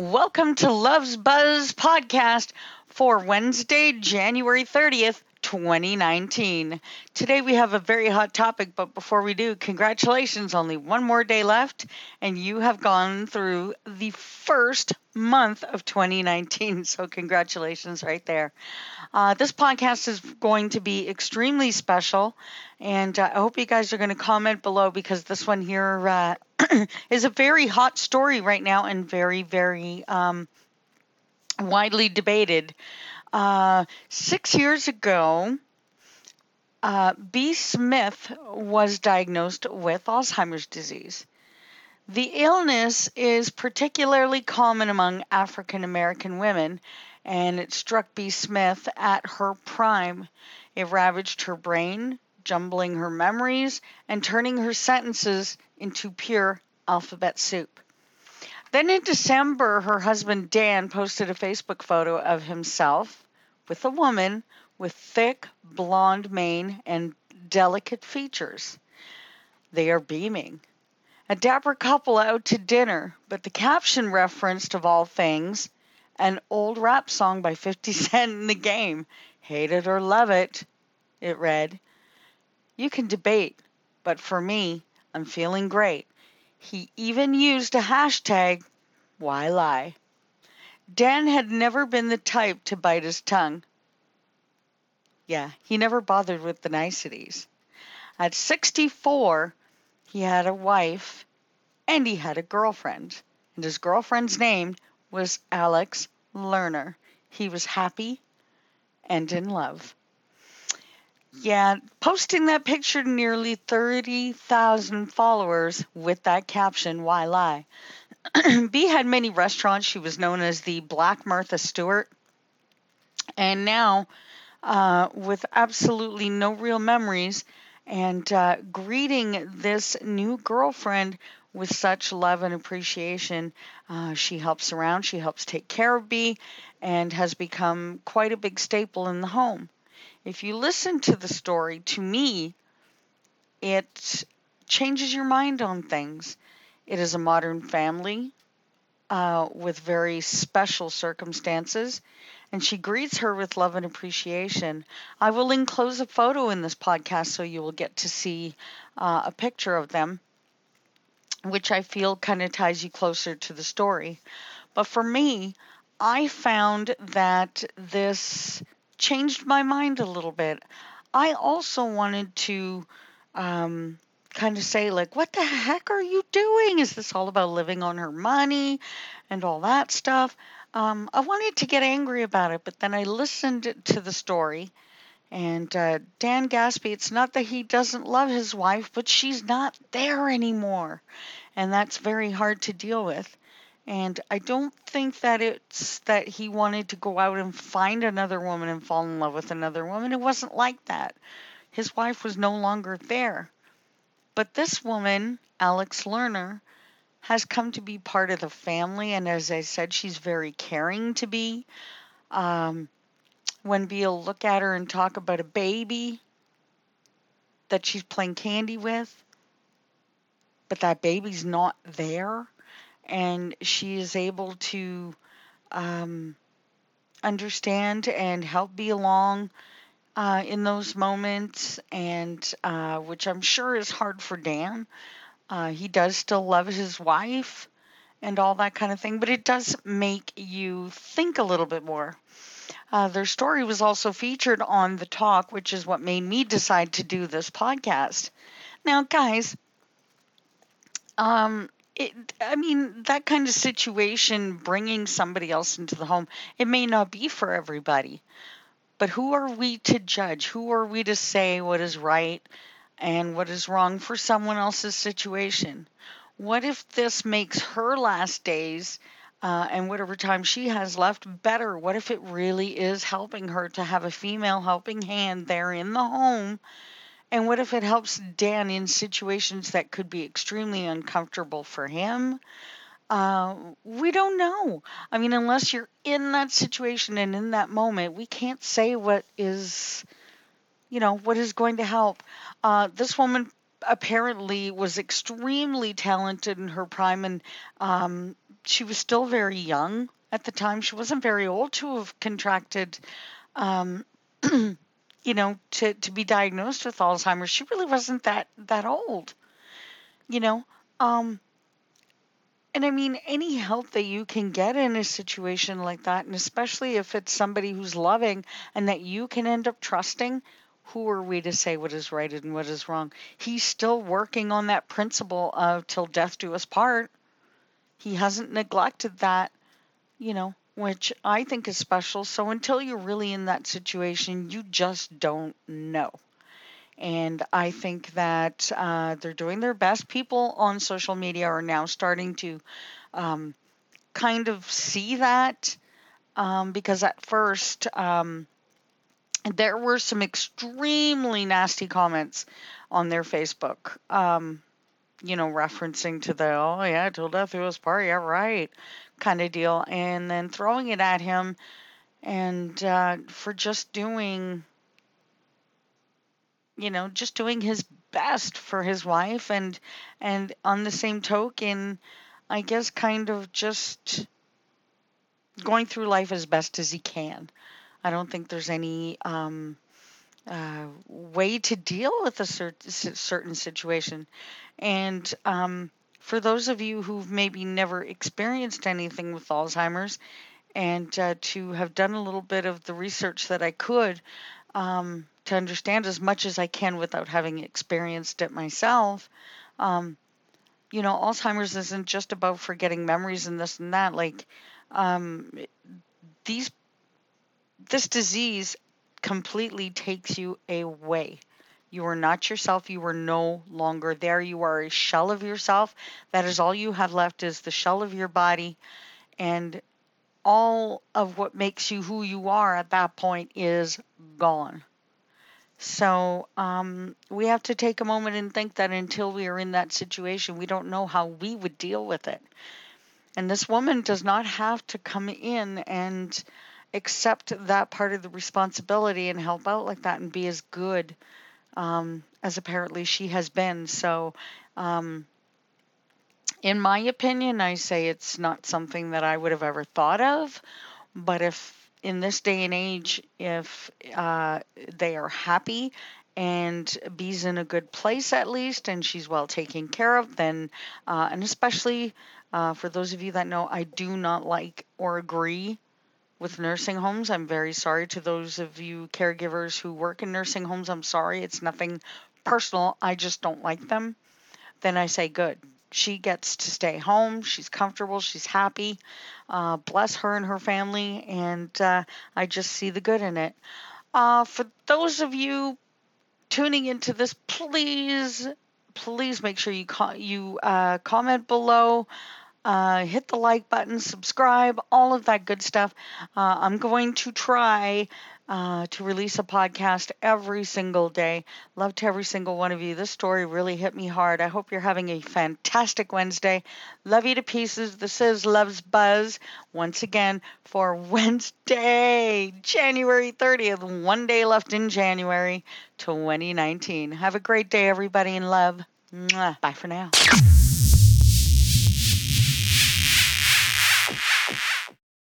Welcome to Love's Buzz podcast for Wednesday, January 30th, 2019. Today we have a very hot topic, but before we do, congratulations, only one more day left, and you have gone through the first month of 2019, so congratulations right there. This podcast is going to be extremely special, and I hope you guys are going to comment below, because this one here is a very hot story right now and very, very widely debated. 6 years ago, B. Smith was diagnosed with Alzheimer's disease. The illness is particularly common among African American women, and it struck B. Smith at her prime. It ravaged her brain, jumbling her memories and turning her sentences into pure alphabet soup. Then in December, her husband Dan posted a Facebook photo of himself with a woman with thick blonde mane and delicate features. They are beaming. A dapper couple out to dinner, but the caption referenced, of all things, an old rap song by 50 Cent in The Game. Hate it or love it, it read. You can debate, but for me, I'm feeling great. He even used a hashtag, why lie? Dan had never been the type to bite his tongue. Yeah, he never bothered with the niceties. At 64, he had a wife and he had a girlfriend. And his girlfriend's name was Alex Lerner. He was happy and in love. Yeah, posting that picture to nearly 30,000 followers with that caption, why lie? B had many restaurants. She was known as the Black Martha Stewart. And now, with absolutely no real memories, and greeting this new girlfriend with such love and appreciation, she helps around, she helps take care of B, and has become quite a big staple in the home. If you listen to the story, to me, it changes your mind on things. It is a modern family with very special circumstances, and she greets her with love and appreciation. I will enclose a photo in this podcast so you will get to see a picture of them, which I feel kind of ties you closer to the story. But for me, I found that this changed my mind a little bit. I also wanted to kind of say, like, what the heck are you doing? Is this all about living on her money and all that stuff? I wanted to get angry about it, but then I listened to the story. And Dan Gasby, it's not that he doesn't love his wife, but she's not there anymore. And that's very hard to deal with. And I don't think that it's that he wanted to go out and find another woman and fall in love with another woman. It wasn't like that. His wife was no longer there. But this woman, Alex Lerner, has come to be part of the family. And as I said, she's very caring to B. When B will look at her and talk about a baby that she's playing candy with, but that baby's not there. And she is able to understand and help B along in those moments, and which I'm sure is hard for Dan. He does still love his wife and all that kind of thing, but it does make you think a little bit more. Their story was also featured on The Talk, which is what made me decide to do this podcast. Now, guys, that kind of situation, bringing somebody else into the home, it may not be for everybody. But who are we to judge? Who are we to say what is right and what is wrong for someone else's situation? What if this makes her last days and whatever time she has left better? What if it really is helping her to have a female helping hand there in the home? And what if it helps Dan in situations that could be extremely uncomfortable for him? We don't know. I mean, unless you're in that situation and in that moment, we can't say what is, what is going to help. This woman apparently was extremely talented in her prime, and she was still very young at the time. She wasn't very old to have contracted, to be diagnosed with Alzheimer's. She really wasn't that old, And I mean, any help that you can get in a situation like that, and especially if it's somebody who's loving and that you can end up trusting, who are we to say what is right and what is wrong? He's still working on that principle of till death do us part. He hasn't neglected that, which I think is special. So until you're really in that situation, you just don't know. And I think that they're doing their best. People on social media are now starting to kind of see that because at first there were some extremely nasty comments on their Facebook, referencing to the, oh, yeah, till death do us part, yeah, right, kind of deal. And then throwing it at him and for just doing... just doing his best for his wife. And on the same token, I guess kind of just going through life as best as he can. I don't think there's any way to deal with a certain situation. And for those of you who've maybe never experienced anything with Alzheimer's and to have done a little bit of the research that I could, to understand as much as I can without having experienced it myself. Alzheimer's isn't just about forgetting memories and this and that. This disease completely takes you away. You are not yourself. You are no longer there. You are a shell of yourself. That is all you have left is the shell of your body. And all of what makes you who you are at that point is gone. So we have to take a moment and think that until we are in that situation, we don't know how we would deal with it. And this woman does not have to come in and accept that part of the responsibility and help out like that and be as good as apparently she has been. So in my opinion, I say it's not something that I would have ever thought of, but if in this day and age, if they are happy and B's in a good place at least and she's well taken care of, then, and especially for those of you that know, I do not like or agree with nursing homes. I'm very sorry to those of you caregivers who work in nursing homes. I'm sorry. It's nothing personal. I just don't like them. Then I say good. She gets to stay home. She's comfortable. She's happy. Bless her and her family. And I just see the good in it. For those of you tuning into this, please make sure you comment below. Hit the like button, subscribe, all of that good stuff. I'm going to try to release a podcast every single day. Love to every single one of you. This story really hit me hard. I hope you're having a fantastic Wednesday. Love you to pieces. This is Love's Buzz once again for Wednesday, January 30th. One day left in January 2019. Have a great day, everybody, and love. Mwah. Bye for now.